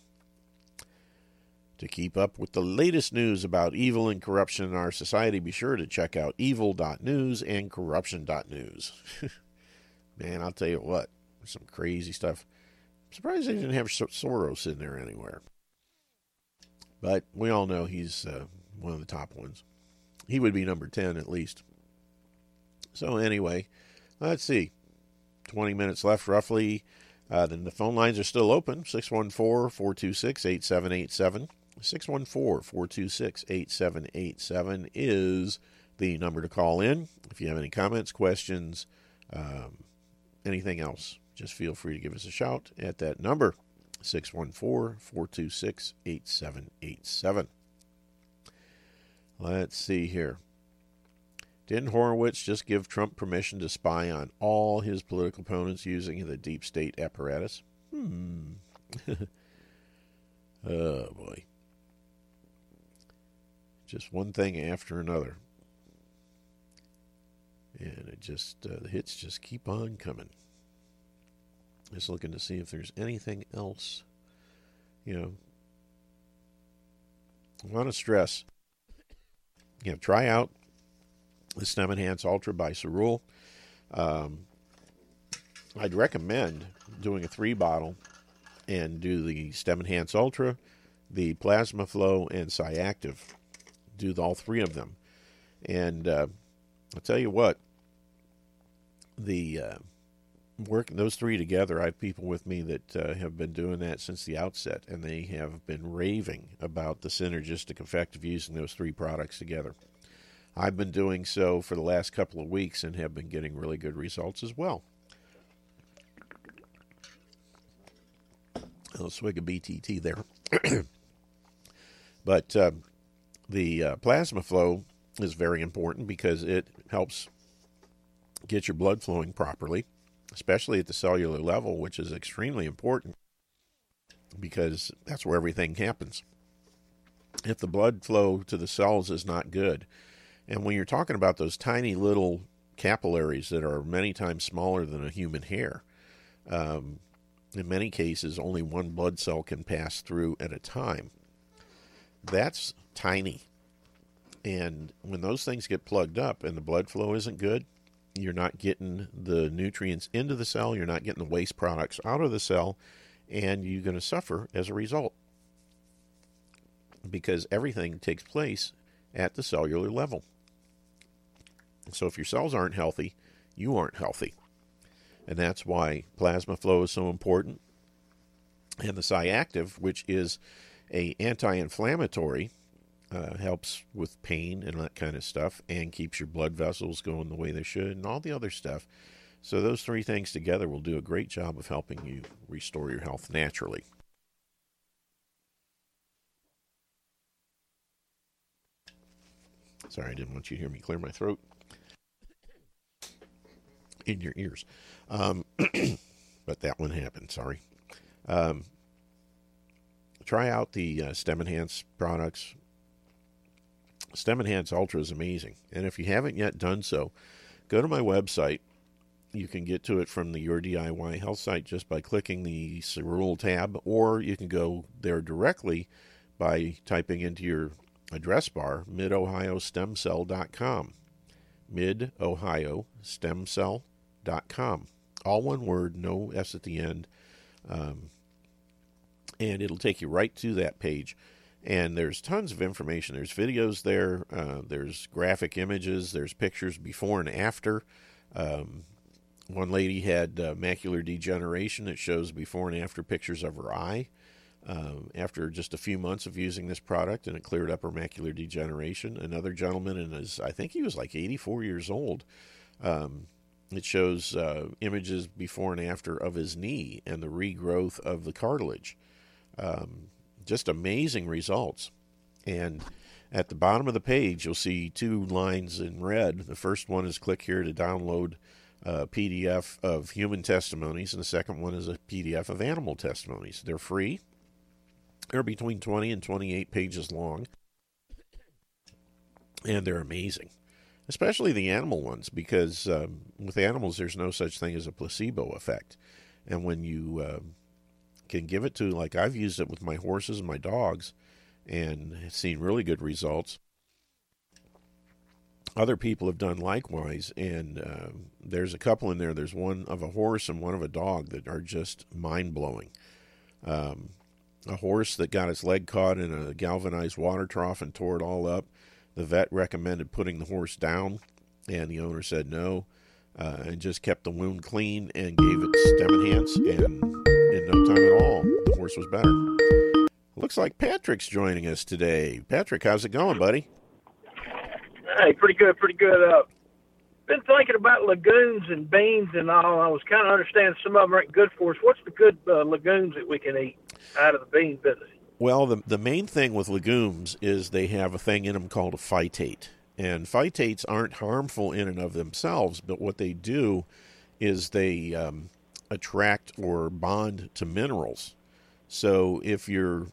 To keep up with the latest news about evil and corruption in our society, be sure to check out evil dot news and corruption dot news. Man, I'll tell you what, there's some crazy stuff. Surprised they didn't have Soros in there anywhere. But we all know he's uh, one of the top ones. He would be number ten at least. So anyway, let's see. twenty minutes left roughly. Uh, then the phone lines are still open. six one four, four two six, eight seven eight seven. six one four, four two six, eight seven eight seven is the number to call in. If you have any comments, questions, um, anything else, just feel free to give us a shout at that number, six one four, four two six, eight seven eight seven. Let's see here. Didn't Horowitz just give Trump permission to spy on all his political opponents using the deep state apparatus? Hmm. Oh, boy. Just one thing after another. And it just, uh, the hits just keep on coming. Just looking to see if there's anything else, you know. I want to stress, you know, try out the Stem Enhance Ultra by Cerule. Um, I'd recommend doing a three bottle and do the Stem Enhance Ultra, the Plasma Flow, and CyActive. Do all three of them. And uh, I'll tell you what, the uh, working those three together, I have people with me that uh, have been doing that since the outset, and they have been raving about the synergistic effect of using those three products together. I've been doing so for the last couple of weeks and have been getting really good results as well. A little swig of B T T there. But uh, the uh, Plasma Flow is very important because it helps get your blood flowing properly, especially at the cellular level, which is extremely important because that's where everything happens. If the blood flow to the cells is not good, and when you're talking about those tiny little capillaries that are many times smaller than a human hair, um, in many cases, only one blood cell can pass through at a time. That's tiny. And when those things get plugged up and the blood flow isn't good, you're not getting the nutrients into the cell, you're not getting the waste products out of the cell, and you're going to suffer as a result. Because everything takes place at the cellular level. So if your cells aren't healthy, you aren't healthy. And that's why Plasma Flow is so important. And the CyActive, which is an anti-inflammatory, uh, helps with pain and that kind of stuff, and keeps your blood vessels going the way they should, and all the other stuff. So those three things together will do a great job of helping you restore your health naturally. Sorry, I didn't want you to hear me clear my throat. In your ears. Um, but that one happened, sorry. Um, try out the uh, Stem Enhance products. Stem Enhance Ultra is amazing. And if you haven't yet done so, go to my website. You can get to it from the Your D I Y Health site just by clicking the Cerule tab, or you can go there directly by typing into your address bar, mid ohio stem cell dot com. mid ohio stem cell dot com. All one word, no S at the end. Um, and it'll take you right to that page. And there's tons of information. There's videos there. Uh, there's graphic images. There's pictures before and after. Um, one lady had uh, macular degeneration. It shows before and after pictures of her eye. Um, after just a few months of using this product, and it cleared up her macular degeneration. Another gentleman, in his, I think he was like eighty-four years old, um, it shows uh, images before and after of his knee and the regrowth of the cartilage. Um, just amazing results. And at the bottom of the page, you'll see two lines in red. The first one is click here to download a P D F of human testimonies, and the second one is a P D F of animal testimonies. They're free. They're between twenty and twenty-eight pages long, and they're amazing, especially the animal ones, because um, with animals, there's no such thing as a placebo effect. And when you uh, can give it to, like I've used it with my horses and my dogs and seen really good results, Other people have done likewise, and uh, there's a couple in there. There's one of a horse and one of a dog that are just mind-blowing. Um, a horse that got its leg caught in a galvanized water trough and tore it all up. The vet recommended putting the horse down, and the owner said no, uh, and just kept the wound clean and gave it Stem Enhance, and in no time at all, the horse was better. Looks like Patrick's joining us today. Patrick, how's it going, buddy? Hey, pretty good, pretty good. Uh, been thinking about lagoons and beans and all. I was kind of understanding some of them aren't good for us. What's the good uh, legumes that we can eat out of the bean business? Well, the the main thing with legumes is they have a thing in them called a phytate. And phytates aren't harmful in and of themselves, but what they do is they um, attract or bond to minerals. So if you're,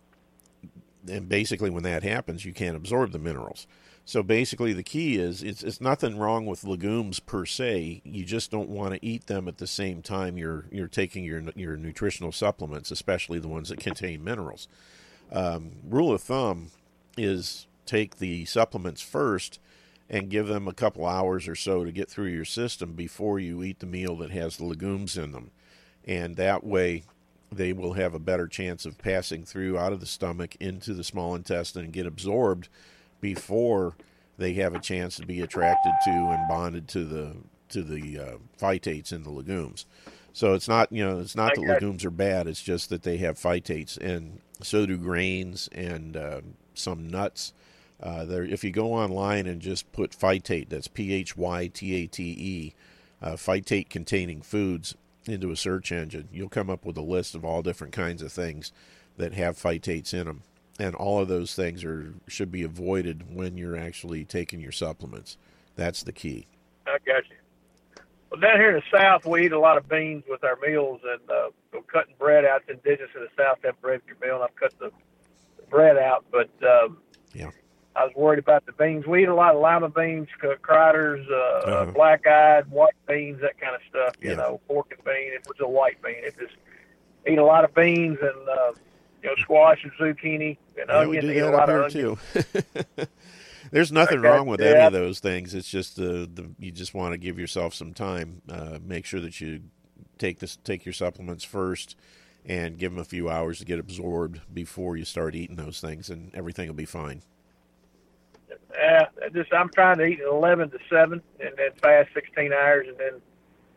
and basically when that happens, you can't absorb the minerals. So basically the key is it's it's nothing wrong with legumes per se. You just don't want to eat them at the same time you're you're taking your your nutritional supplements, especially the ones that contain minerals. Um, rule of thumb is take the supplements first and give them a couple hours or so to get through your system before you eat the meal that has the legumes in them. And that way they will have a better chance of passing through out of the stomach into the small intestine and get absorbed before they have a chance to be attracted to and bonded to the to the uh, phytates in the legumes. So it's not, you know, it's not that legumes are bad. It's just that they have phytates, and so do grains and uh, some nuts. Uh, there, if you go online and just put phytate, that's P H Y T A T E, uh, phytate-containing foods into a search engine, you'll come up with a list of all different kinds of things that have phytates in them. And all of those things are should be avoided when you're actually taking your supplements. That's the key. I got you. Well, down here in the South, we eat a lot of beans with our meals, and uh, we're cutting bread out. It's indigenous in the South to have bread with your meal, and I've cut the, the bread out. But um, yeah, I was worried about the beans. We eat a lot of lima beans, criders, uh, uh-huh. black-eyed, white beans, that kind of stuff, you yeah. know, pork and bean. If it's a white bean, it just eat a lot of beans and uh, you know, squash and zucchini and yeah, onions. We do that up here too. There's nothing okay. wrong with yeah. any of those things. It's just the, the you just want to give yourself some time. Uh, make sure that you take this, take your supplements first, and give them a few hours to get absorbed before you start eating those things, and everything will be fine. Yeah, uh, just I'm trying to eat at eleven to seven, and then fast sixteen hours, and then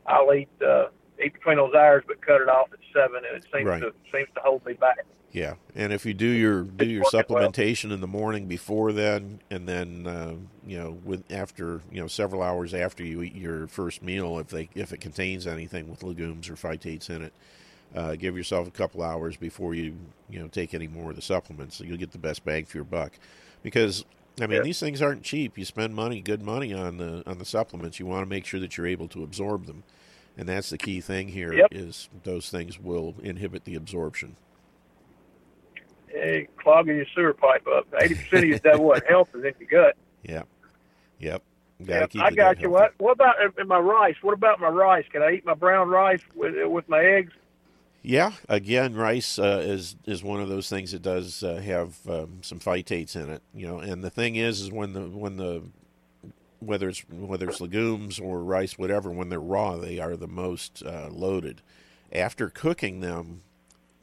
I'll eat uh, eat between those hours, but cut it off at seven, and it seems right. to seems to hold me back. Yeah, and if you do your do your supplementation in the morning before then, and then uh, you know with after you know several hours after you eat your first meal, if they if it contains anything with legumes or phytates in it, uh, give yourself a couple hours before you you know take any more of the supplements, so you'll get the best bang for your buck. Because I mean yeah. these things aren't cheap. You spend money, good money on the on the supplements. You want to make sure that you're able to absorb them, and that's the key thing here yep. is those things will inhibit the absorption. Hey, clogging your sewer pipe up. eighty percent of you that what? Health is in your gut. Yeah. Yep. Yep. Keep I got you. What, what about in my rice? What about my rice? Can I eat my brown rice with with my eggs? Yeah. Again, rice uh, is is one of those things that does uh, have um, some phytates in it. You know, and the thing is, is when the when the whether it's whether it's legumes or rice, whatever, when they're raw, they are the most uh, loaded. After cooking them,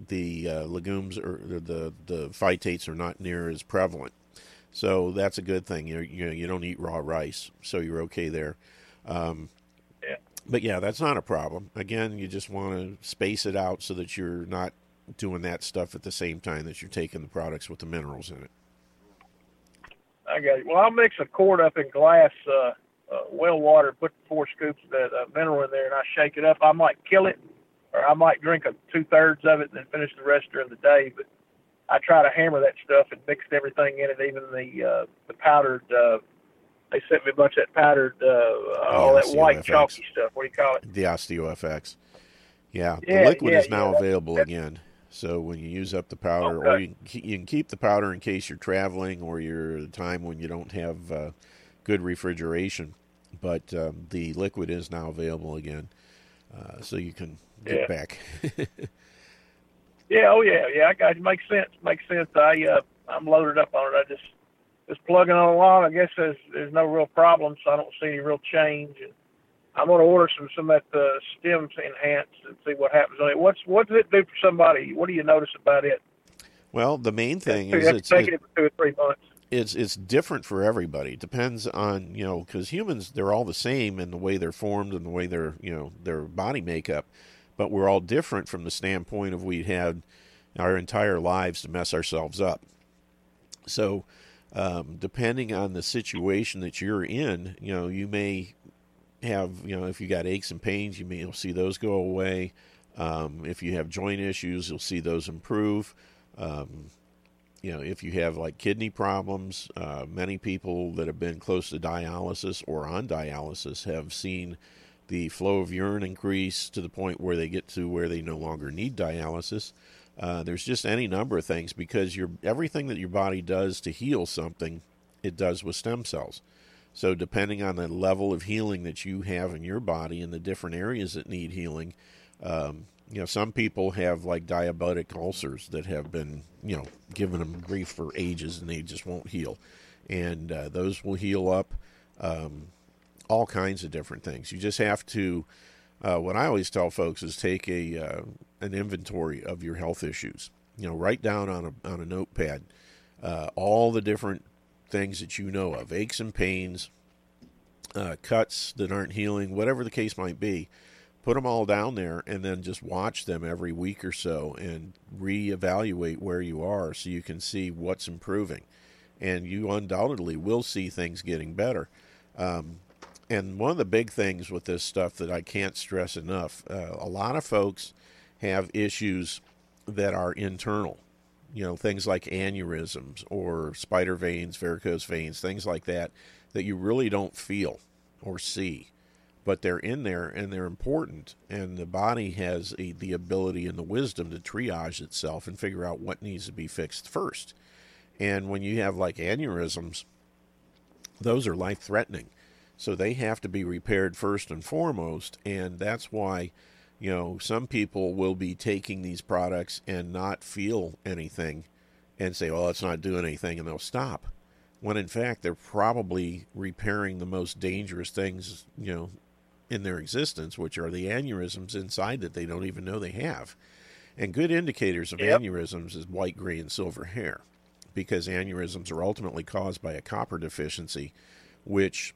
the uh, legumes or the the phytates are not near as prevalent, so that's a good thing. You you know, you don't eat raw rice, so you're okay there. Um, yeah. But yeah, that's not a problem. Again, you just want to space it out so that you're not doing that stuff at the same time that you're taking the products with the minerals in it. I got you. Well, I'll mix a quart up in glass uh, uh, well water, put four scoops of that uh, mineral in there, and I shake it up. I might kill it. Or I might drink a two-thirds of it and then finish the rest during the day. But I try to hammer that stuff and mix everything in it, even the uh, the powdered, uh, they sent me a bunch of that powdered, uh, all that white chalky stuff. What do you call it? The OsteoFX. Yeah, yeah, the liquid yeah, is now yeah, available that's, again. So when you use up the powder, okay. or you, you can keep the powder in case you're traveling or you're at a time when you don't have uh, good refrigeration. But um, the liquid is now available again. Uh, so you can get yeah. back. yeah, oh yeah, yeah. I got it. Makes sense. Makes sense. I uh, I'm loaded up on it. I just just plugging on along. I guess there's, there's no real problem, so I don't see any real change. And I'm going to order some some of that uh, Stem Enhance and see what happens on it. What's what does it do for somebody? What do you notice about it? Well, the main thing you is it's taking it, it for two or three months. It's it's different for everybody. It depends on, you know, because humans, they're all the same in the way they're formed and the way they're, you know, their body makeup, but we're all different from the standpoint of we had our entire lives to mess ourselves up. So um, depending on the situation that you're in, you know, you may have, you know, if you got aches and pains, you may you'll see those go away. Um, if you have joint issues, you'll see those improve. Um, you know, if you have like kidney problems, uh, many people that have been close to dialysis or on dialysis have seen the flow of urine increase to the point where they get to where they no longer need dialysis. Uh, there's just any number of things because your everything that your body does to heal something, it does with stem cells. So depending on the level of healing that you have in your body and the different areas that need healing, um, you know, some people have like diabetic ulcers that have been, you know, giving them grief for ages and they just won't heal. And uh, those will heal up, um, all kinds of different things. You just have to, uh, what I always tell folks is take a uh, an inventory of your health issues. You know, write down on a on a notepad uh, all the different things that you know of, aches and pains, uh, cuts that aren't healing, whatever the case might be. Put them all down there and then just watch them every week or so and reevaluate where you are so you can see what's improving. And you undoubtedly will see things getting better. Um, and one of the big things with this stuff that I can't stress enough, uh, a lot of folks have issues that are internal, you know, things like aneurysms or spider veins, varicose veins, things like that, that you really don't feel or see. But they're in there and they're important, and the body has a, the ability and the wisdom to triage itself and figure out what needs to be fixed first. And when you have like aneurysms, those are life-threatening. So they have to be repaired first and foremost, and that's why, you know, some people will be taking these products and not feel anything and say, well, it's not doing anything, and they'll stop. When in fact, they're probably repairing the most dangerous things, you know, in their existence, which are the aneurysms inside that they don't even know they have. And good indicators of yep. aneurysms is white, gray, and silver hair, because aneurysms are ultimately caused by a copper deficiency, which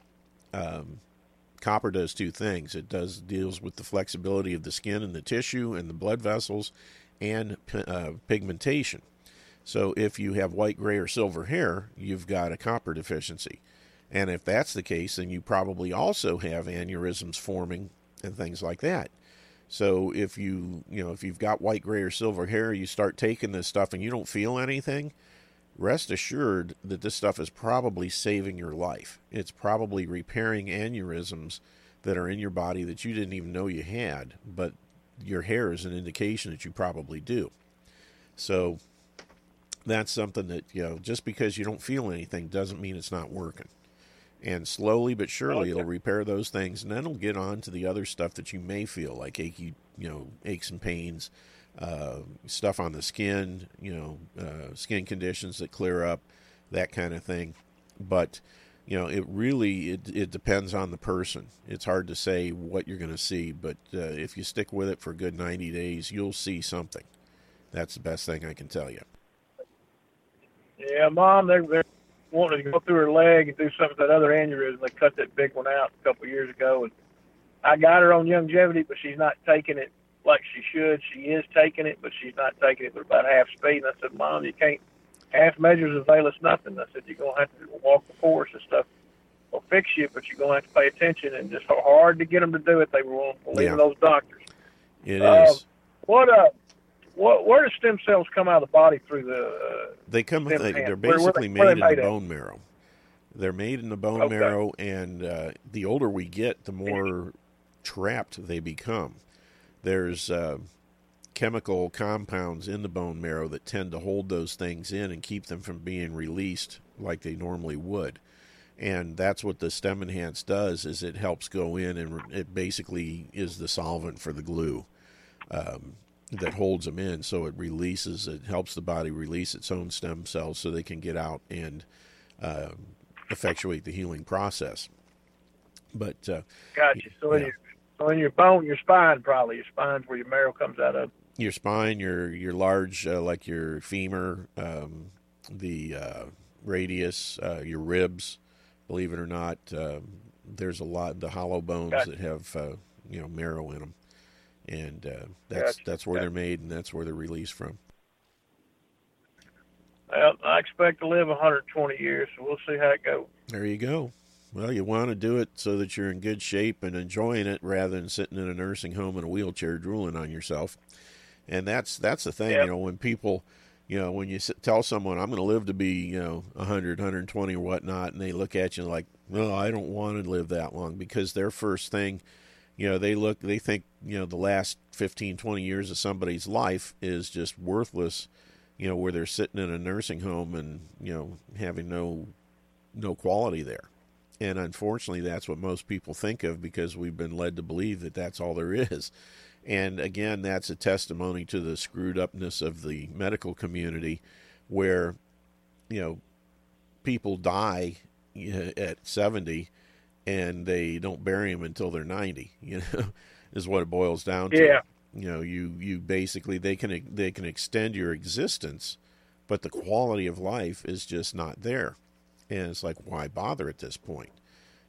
um, copper does two things. It does deals with the flexibility of the skin and the tissue and the blood vessels and uh, pigmentation. So if you have white, gray, or silver hair, you've got a copper deficiency. And if that's the case, then you probably also have aneurysms forming and things like that. So if you, you know, if you've got white, gray, or silver hair, you start taking this stuff and you don't feel anything, rest assured that this stuff is probably saving your life. It's probably repairing aneurysms that are in your body that you didn't even know you had, but your hair is an indication that you probably do. So that's something that, you know, just because you don't feel anything doesn't mean it's not working. And slowly but surely, okay, it'll repair those things, and then it'll get on to the other stuff that you may feel, like achy, you know, aches and pains, uh, stuff on the skin, you know, uh, skin conditions that clear up, that kind of thing. But, you know, it really, it, it depends on the person. It's hard to say what you're going to see, but uh, if you stick with it for a good ninety days, you'll see something. That's the best thing I can tell you. Yeah, Mom, they're... they're- wanted to go through her leg and do something with that other aneurysm. They cut that big one out a couple of years ago, and I got her on Youngevity, but she's not taking it like she should. She is taking it, but she's not taking it with about half speed. And I said, Mom, you can't half measures avail us nothing. I said, you're going to have to walk the course and stuff. Will fix you, but you're going to have to pay attention, and just so hard to get them to do it. They were willing to leave yeah. those doctors. It uh, is. What up? What, where do stem cells come out of the body through the? Uh, they come. They, they're basically where, where they, made, where they made in the at? bone marrow. They're made in the bone okay. marrow, and uh, the older we get, the more trapped they become. There's uh, chemical compounds in the bone marrow that tend to hold those things in and keep them from being released like they normally would. And that's what the Stem Enhance does: is it helps go in and re- it basically is the solvent for the glue. Um, that holds them in, so it releases, it helps the body release its own stem cells so they can get out and uh, effectuate the healing process. But uh, gotcha. So in, yeah. your, so in your bone, your spine, probably your spine's where your marrow comes out of. Your spine, your your large, uh, like your femur, um, the uh, radius, uh, your ribs. Believe it or not, uh, there's a lot the hollow bones gotcha. that have uh, you know marrow in them, and uh, that's gotcha. that's where gotcha. they're made and that's where they're released from. Well, I expect to live one hundred twenty years, so we'll see how it goes. There you go. Well, you want to do it so that you're in good shape and enjoying it rather than sitting in a nursing home in a wheelchair drooling on yourself. And that's that's the thing, yep. you know, when people, you know, when you tell someone, I'm going to live to be, you know, one hundred, one hundred twenty or whatnot, and they look at you like, no, oh, I don't want to live that long, because their first thing, you know, they look, they think, you know, the last fifteen, twenty years of somebody's life is just worthless, you know, where they're sitting in a nursing home and, you know, having no no quality there. And unfortunately, that's what most people think of, because we've been led to believe that that's all there is. And again, that's a testimony to the screwed upness of the medical community, where, you know, people die at seventy and they don't bury them until they're ninety, you know, is what it boils down to. Yeah. You know, you, you basically, they can, they can extend your existence, but the quality of life is just not there. And it's like, why bother at this point?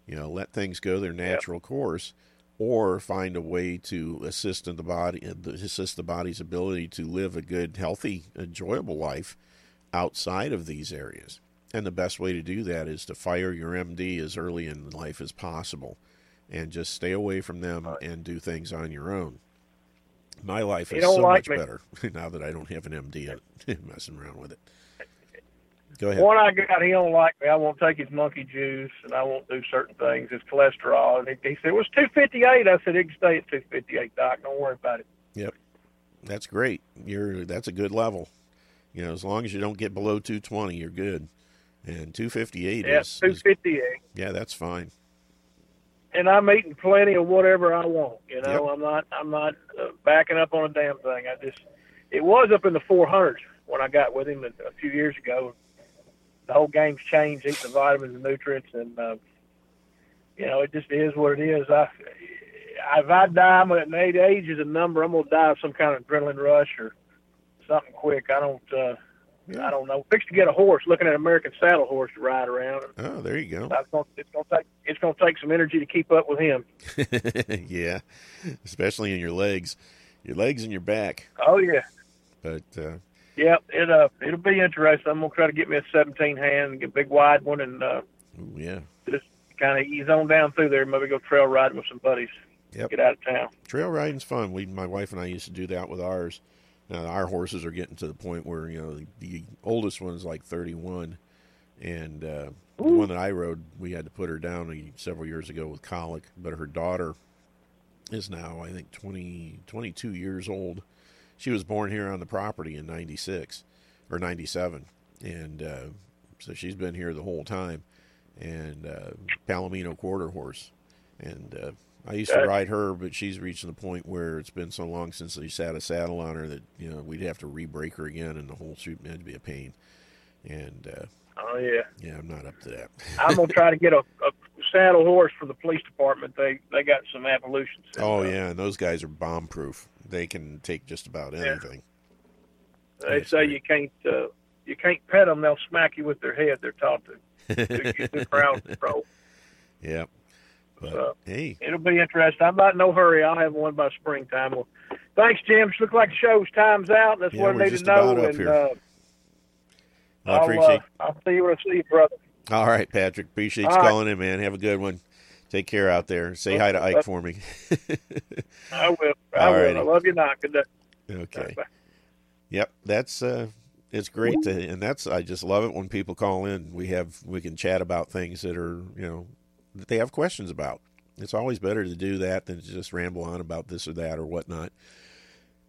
You know, let things go their natural yep. course, or find a way to assist in the body, assist the body's ability to live a good, healthy, enjoyable life outside of these areas. And the best way to do that is to fire your M D as early in life as possible, and just stay away from them right. and do things on your own. My life is so like much me. better now that I don't have an M D messing around with it. Go ahead. One I got, he don't like me. I won't take his monkey juice, and I won't do certain things, his cholesterol. And he, he said, it was two fifty-eight. I said, it can stay at two fifty-eight, Doc. Don't worry about it. Yep. That's great. You're That's a good level. You know, as long as you don't get below two twenty, you're good. And two fifty-eight yeah, is... Yeah, two fifty-eight. Is, yeah, that's fine. And I'm eating plenty of whatever I want. You know, yep. I'm not I'm not uh, backing up on a damn thing. I just... It was up in the four hundreds when I got with him a, a few years ago. The whole game's changed, eating the vitamins and nutrients, and, uh, you know, it just is what it is. I, if I die, I'm at an age is a number, I'm going to die of some kind of adrenaline rush or something quick. I don't uh, yeah. I don't know. Fixed to get a horse, looking at an American saddle horse to ride around. Oh, there you go. Gonna, it's going to take, it's going to take some energy to keep up with him. Yeah, especially in your legs. Your legs and your back. Oh, yeah. But, uh... yeah, it, uh, it'll be interesting. I'm going to try to get me a seventeen-hand, get a big wide one, and uh, Ooh, yeah. just kind of ease on down through there, maybe go trail riding with some buddies, yep. get out of town. Trail riding's fun. We, my wife and I used to do that with ours. Now, our horses are getting to the point where, you know, the, the oldest one's like thirty-one, and uh, the one that I rode, we had to put her down several years ago with colic, but her daughter is now, I think, twenty, twenty-two years old. She was born here on the property in ninety-six or ninety-seven, and uh, so she's been here the whole time, and uh, Palomino quarter horse. And uh, I used to ride her, but she's reaching the point where it's been so long since they sat a saddle on her that, you know, we'd have to re-break her again, and the whole shoot had to be a pain. And uh, oh, yeah. Yeah, I'm not up to that. I'm going to try to get a, a saddle horse for the police department. They they got some Appalachians. Oh, up. Yeah, and those guys are bomb-proof. They can take just about anything. Yeah. They That's say great. you can't uh, you can't pet them. They'll smack you with their head. They're taught to get the crowd control. Yeah. But, so, hey. It'll be interesting. I'm not in no hurry. I'll have one by springtime. Well, thanks, Jim. It looks like the show's time's out. That's yeah, what I need to know. About up and, here. Uh, I appreciate it. I'll, uh, I'll see you when I see you, brother. All right, Patrick. Appreciate you calling right. in, man. Have a good one. Take care out there. Say hi to Ike for me. I will. I Alrighty. will. I love you, Doc. Good day. Okay. Bye. Yep. That's uh, it's great to, and that's I just love it when people call in. We have we can chat about things that are you know that they have questions about. It's always better to do that than to just ramble on about this or that or whatnot.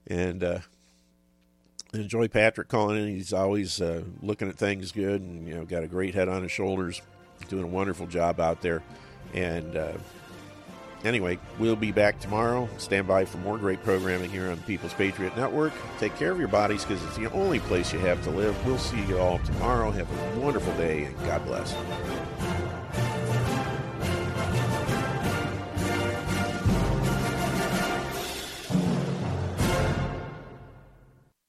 And uh, enjoy Patrick calling in. He's always uh, looking at things good, and you know got a great head on his shoulders, doing a wonderful job out there. And uh, Anyway, we'll be back tomorrow. Stand by for more great programming here on the People's Patriot Network. Take care of your bodies because it's the only place you have to live. We'll see you all tomorrow. Have a wonderful day, and God bless.